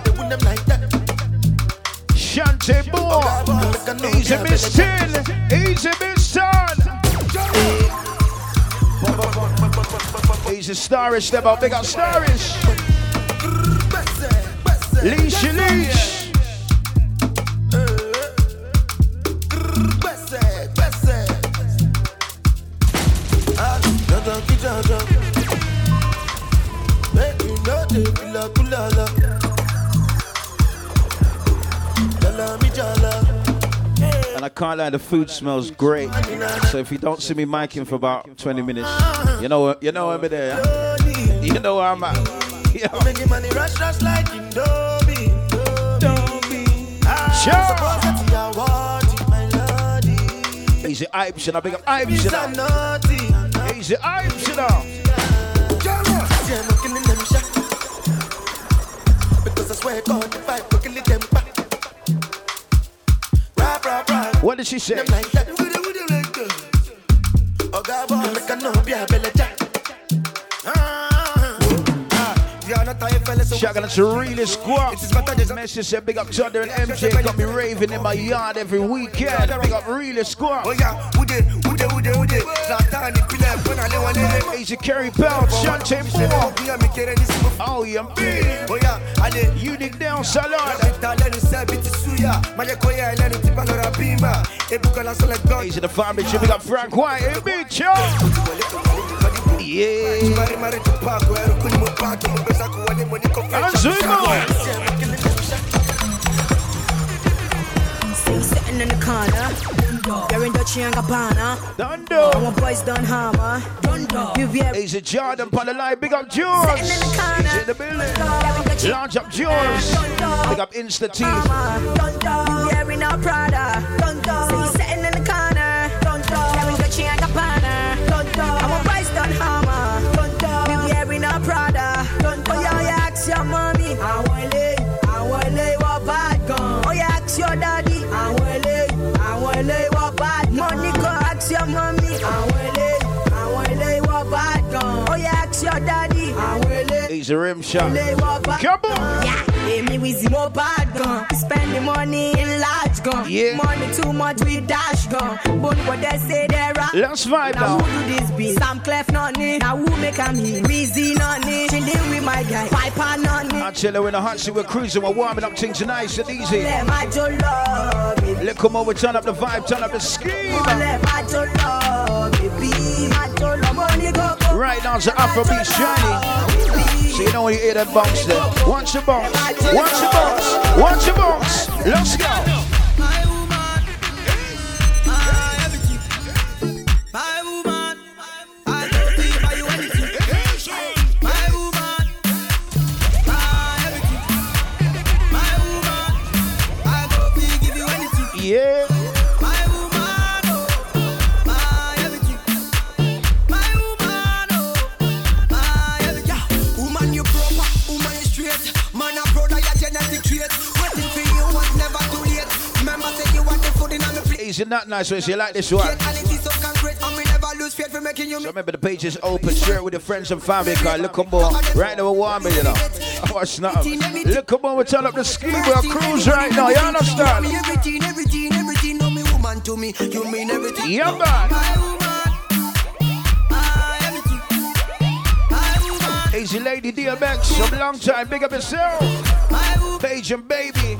Shante Boy, easy Miss Tin, easy Miss Tan, easy Starish, step up, big up Starish, Leash and Leash. And I can't lie, the food smells great. So if you don't see me micing for about twenty minutes, you know, you know I'm there. Yeah? You know where I'm at. Yeah. Sure. Easy Ipes, you know, big up Ipes, you know. Easy Ipes, you know. Because I swear God, if I fucking leave them back. What did she say? Shaggy, that's a realest squad. Messi said, big up Jodder and M J. Got me raving in my yard every weekend. Big up realest squad. Easy Kerry Bell, Shante Moore. Oh, yeah, big. Unique down salon. Easy the family, big up Frank White. Hey, bitch, yo. Yeah. And Zuma. Still sitting in the corner. You're in Dutchie and Gabbana. Dundo. Our boys don't hammer. Dundo. He's a Jordan on the line. Big up George. He's in the building. Large up George. Big up Insta T. Dundo. You're in our Prada. Dundo. So you're sitting in the corner. Dundo. You're in Dutchie and Gabbana. Dundo. Our boys don't hammer. Dundo. You're in our Prada. Dundo. Oh, yeah, yeah, ask your mommy. I want it. I want it. What bad gun? Oh, yeah, ask your daddy. I want it. I want it. Your mommy, I will it, I will lay what bad gun. Oh, yeah, ask your daddy, I will it. He's a rim shot. Come on, yeah, hey, me with more bad gun. Spend the money in large gun. Yeah, money too much with dash gun. But what they say, they're right. Let's vibe now. Now who do this be? Sam Clef, not me. Now who make him here? Weezy, not me. Chilling with my guy. Piper, not me. I'm chilling in the hot seat. We're cruising. We're warming up things nice and easy. Look, come over, turn up the vibe, turn up the scheme. Right now, the Afro Beats shiny. So you know when you hear that bounce there. Watch the bounce, watch the bounce, watch the bounce. Let's go. My woman, my woman, I don't think I do anything. My woman, my everything. My woman, I don't think give you anything. Yeah. Easy, not nice, so it's like this one. So remember the page is open, share it with your friends and family, guys. Look come on, right now we're warming, you know. Oh, it's not. Look come on, we turn up the ski, we're cruise right now, you understand? Yeah, man. Easy lady D M X, from long time, big up yourself. Page and baby. And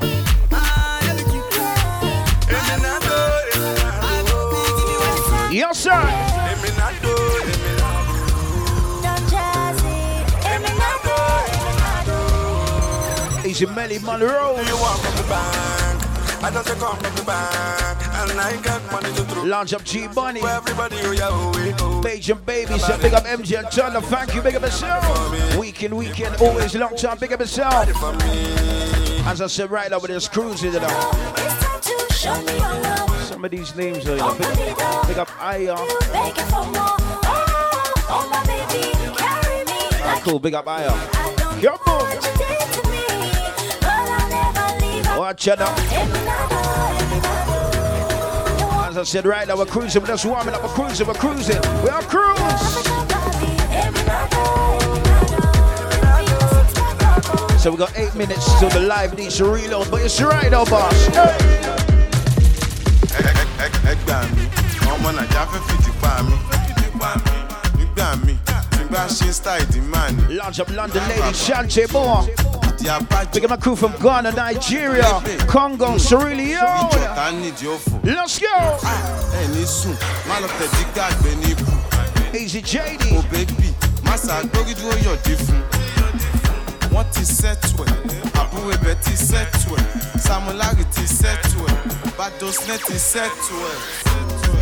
then I know, and then I know. Yes, sir. Easy Melly Monroe. You walk from the bank. I don't take off from the bank. And I got money to throw. Launch up G Bunny. Page and Baby said, big up M J and Turner. Thank you. Big up yourself. Weekend, weekend, always long time. Big up yourself. As I said right now, with this cruising it up. Some of these names are like, oh, pick up Aya. Ah, cool, big up Aya. Watch it up. As I said, right now we're cruising, we're just warming up, we're cruising, we're cruising. We are cruise. So we got eight minutes till the live needs to reload, but it's right now, boss. Hey. Launch up London lady Shante Boa. Pick up my crew from Ghana, Nigeria, Congo, Sierra Leone. Let's go. Easy J D. What is set? Abu Ebeti set to it, Samularity set to it, Bados Net is set to it.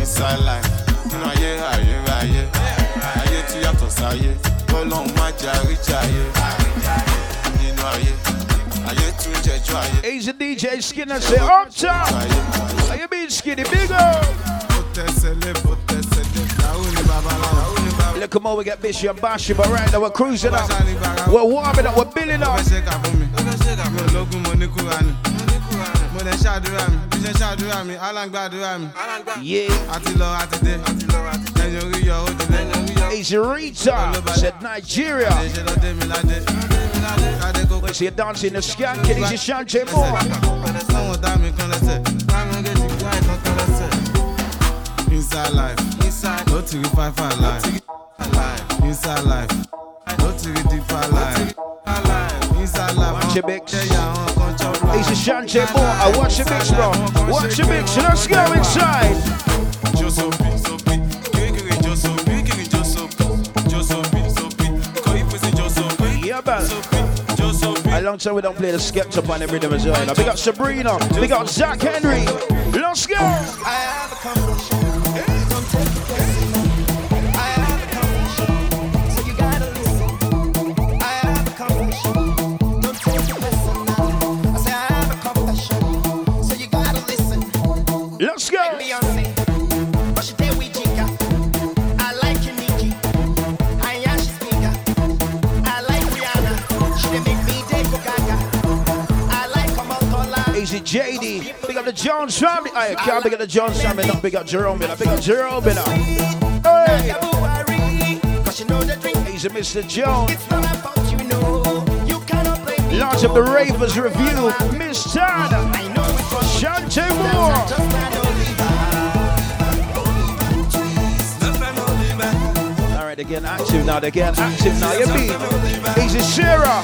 It's our life. You know, yeah, yeah, yeah. I get to Yatos, I get all on my jarry, you know, yeah. I get to Jay. He's a D J Skinner, say, up top. Are you being skinny, big up? Look, come on, we get Bishop and Bashi, but right now we're cruising up. We're warming up, we're building up. Yeah. Easy Rita said Nigeria. We see you dancing the skank, and easy Shante more. Inside life. Inside life. Inside life, no to the deep life. Inside life, watch your mix. It's a Shante Boy. I watch your mix, bro. Watch your mix. Let's go inside. Yeah, man. A long time we don't play the Skepta on the rhythm as well. Big up Sabrina. Big up Zach Henry. Let's go. I have a conversation. Let's go. Like Beyonce, but she play with Jika. I like Nikki. I am she speaker. I like Rihanna. She make me day for Gaga. I like Kamal. Easy J D. Big up the Jones family. I can't big up the Jones family. Not big up Jerome Miller. Big up Jerome Miller. Hey. Easy Mister Jones. It's not about you, no. You cannot play me. Launch up the Ravers review. Miss Turner. Shante Moore. All right, again active now. Again active now. You mean? Easy Sarah.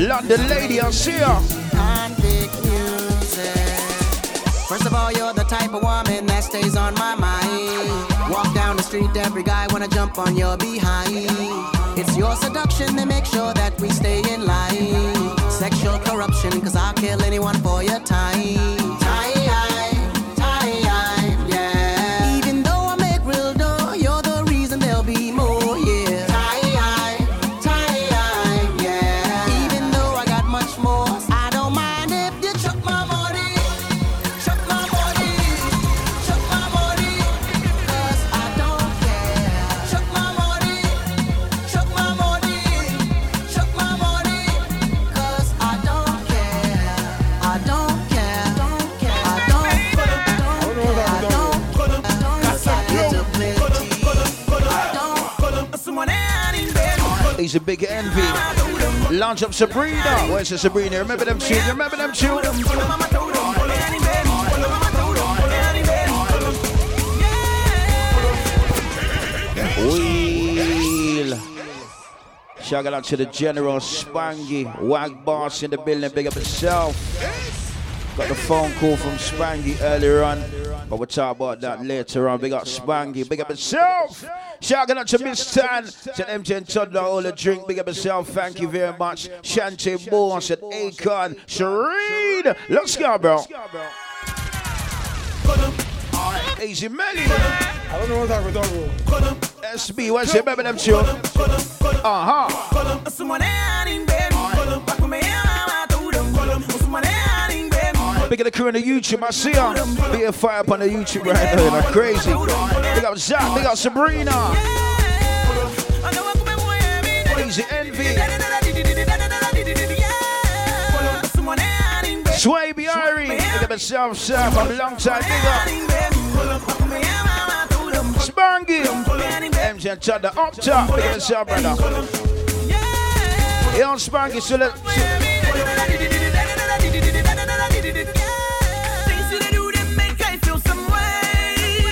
London lady, I'll see her. First of all, you're the type of woman that stays on my mind. Walk down the street, every guy wanna jump on your behind. It's your seduction that makes sure that we stay in line. Sexual corruption, cause I'll kill anyone for your time. Tie, tie, yeah. Even though I make real dough, you're the reason there'll be more, yeah. Tie, tie, yeah. Even though I got much more, I don't mind if you chuck my body. Chuck my body. Chuck my body. Cause I don't care. Chuck my body. Chuck my body. Chuck my body. I don't care, don't care, I don't care, I don't care, I don't care. He's a big envy. Launch up Sabrina. Where's the Sabrina? Remember them children, remember them children. Wheel. Shout out to the General Spangy. Wag boss in the building, big up himself. Got the phone call from Spangy earlier on, but we'll talk about that later on. Big up Spangy, big up yourself. Shouting out to Miss Tan, to M J and Toddler, all the drink. Big up yourself, thank you very much. Shanty Boss and Akon, Shereen. Let's go, bro. Easy Melly. I don't know what that was. S B, what's your baby them two? Uh huh. Big up the crew on the YouTube, I see her. Big up fire up on the YouTube right now, like crazy. Big up Zach, big up Sabrina. Easy Envy. Sway Biari. Big up myself, sir, from a long time. Big up. Spangy, M J and Chadda, up top, look at yourself, brother. You're on Spangy, so let's... Things you do, they make I feel some way.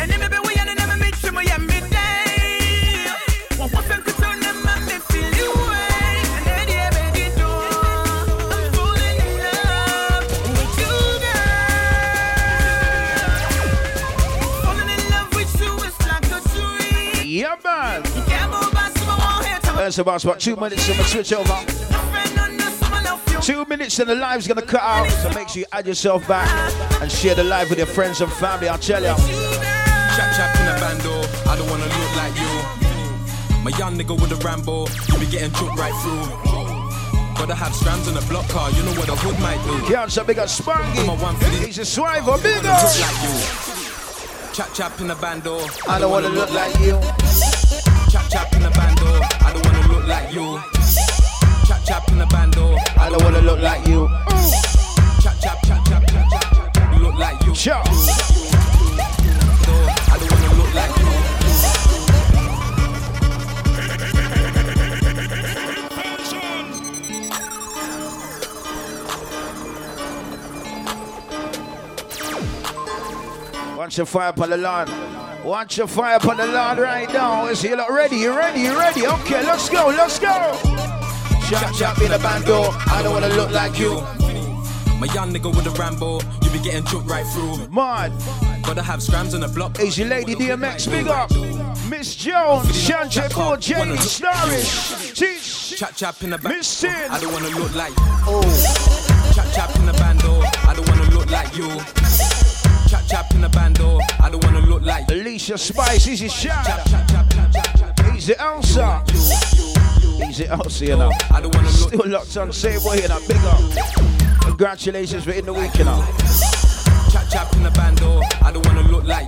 And maybe we ain't never meet you, we ain't midday. One person could turn them and they feel you away. And then you make it all. I'm falling in love with you, girl. Falling in love. Yeah, man. That's about, about two minutes and we switch over. Two minutes and the live's gonna cut out. So make sure you add yourself back and share the live with your friends and family, I'll tell you. Chap chap in a bando, I don't wanna look like you. My young nigga with a Rambo, you be getting choked right through. Gotta have strands on a block car, you know what a hood might do. Yeah, so big up Spangy. He's a swiver, big up. Chap chap in a bando, I don't wanna look like you. Chap chap in a bando, I don't wanna look like you. Chap chap in a bando, I don't wanna look like you. Chap chap chap chap chap chap chap, look like you. Chap. I don't wanna look like Watch your fire upon the lawn. Watch your fire upon the lawn right now. Is he not ready? You ready? You ready? Okay, let's go, let's go. Chap chap in a bando, I don't wanna look like you. My young nigga with a Rambo, you be getting choked right through. Mad. Gotta have scrams on the block. Is your lady D M X, big up. Miss Jones, Shantae, Paul, Janie, Starish, Teach. Chap chap in a bando, I don't wanna look like oh. Chap chap in a bando, I don't wanna look like you. Chap chap in the bando, I don't wanna look like Alicia Spice, easy shout. Chap chap chap chap chap chap chap. Easy Elsa. Easy Elsa, you know. I don't wanna look. Still locked on, same way, you know. Big up. Congratulations, we're in the week, you know. Chap chap in the bando, I don't wanna look like.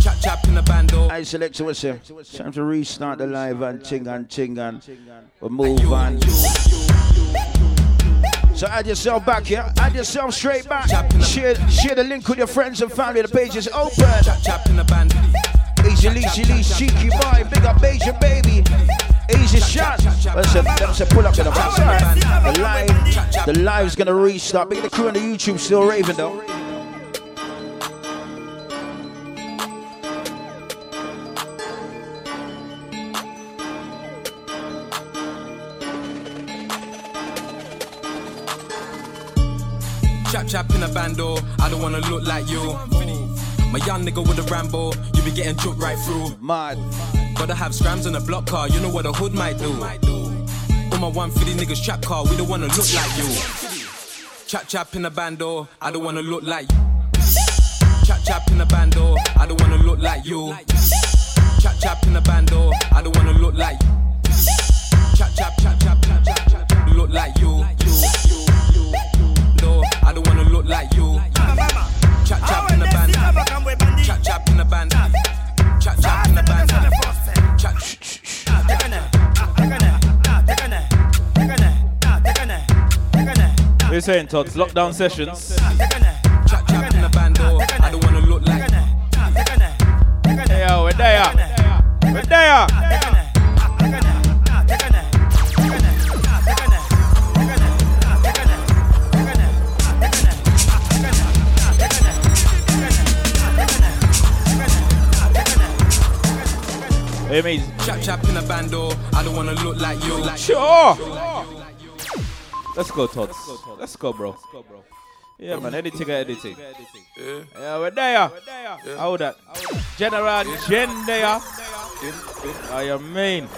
Chap chap in the bando. I select what's here. Time to restart the live and ting and ting and we'll move on. So add yourself back, yeah? Add yourself straight back. Share, share the link with your friends and family. The page is open. Easy, easy, easy, cheeky boy. Big up, Asian baby. Easy shot. Listen, that's a pull-up in the box. The live, the live's gonna restart. Big the crew on the YouTube still raving though. Chap chap in a bando, I don't wanna look like you. My young nigga with a Rambo, you be getting choked right through. Mad. Gotta have scrams on a block car, you know what a hood might do. All my one fifty niggas trap car, we don't wanna look like you. Chap chap in a bando, I don't wanna look like you. Chap chap in a bando, I don't wanna look like you. Chap chap in a bando, I don't wanna look like you. Chap chap chap chap chap chap chap, look like you. I don't wanna look like you. Chap chap in the band. Chap chap in the band. Chap chap in the band. Chap chap. We're saying, Todd's lockdown sessions. Chap chap in the band. I don't wanna look like. Hey yo, we're there. We're there. It means chap chap in a bando, I don't wanna look like you. Sure. Let's go, Todd. Let's go, Todd. Let's go, bro. Let's go, bro. Yeah, um, man, editing, editing. Yeah, yeah, we're there. Yeah. How that? General Gendaya. I am mean.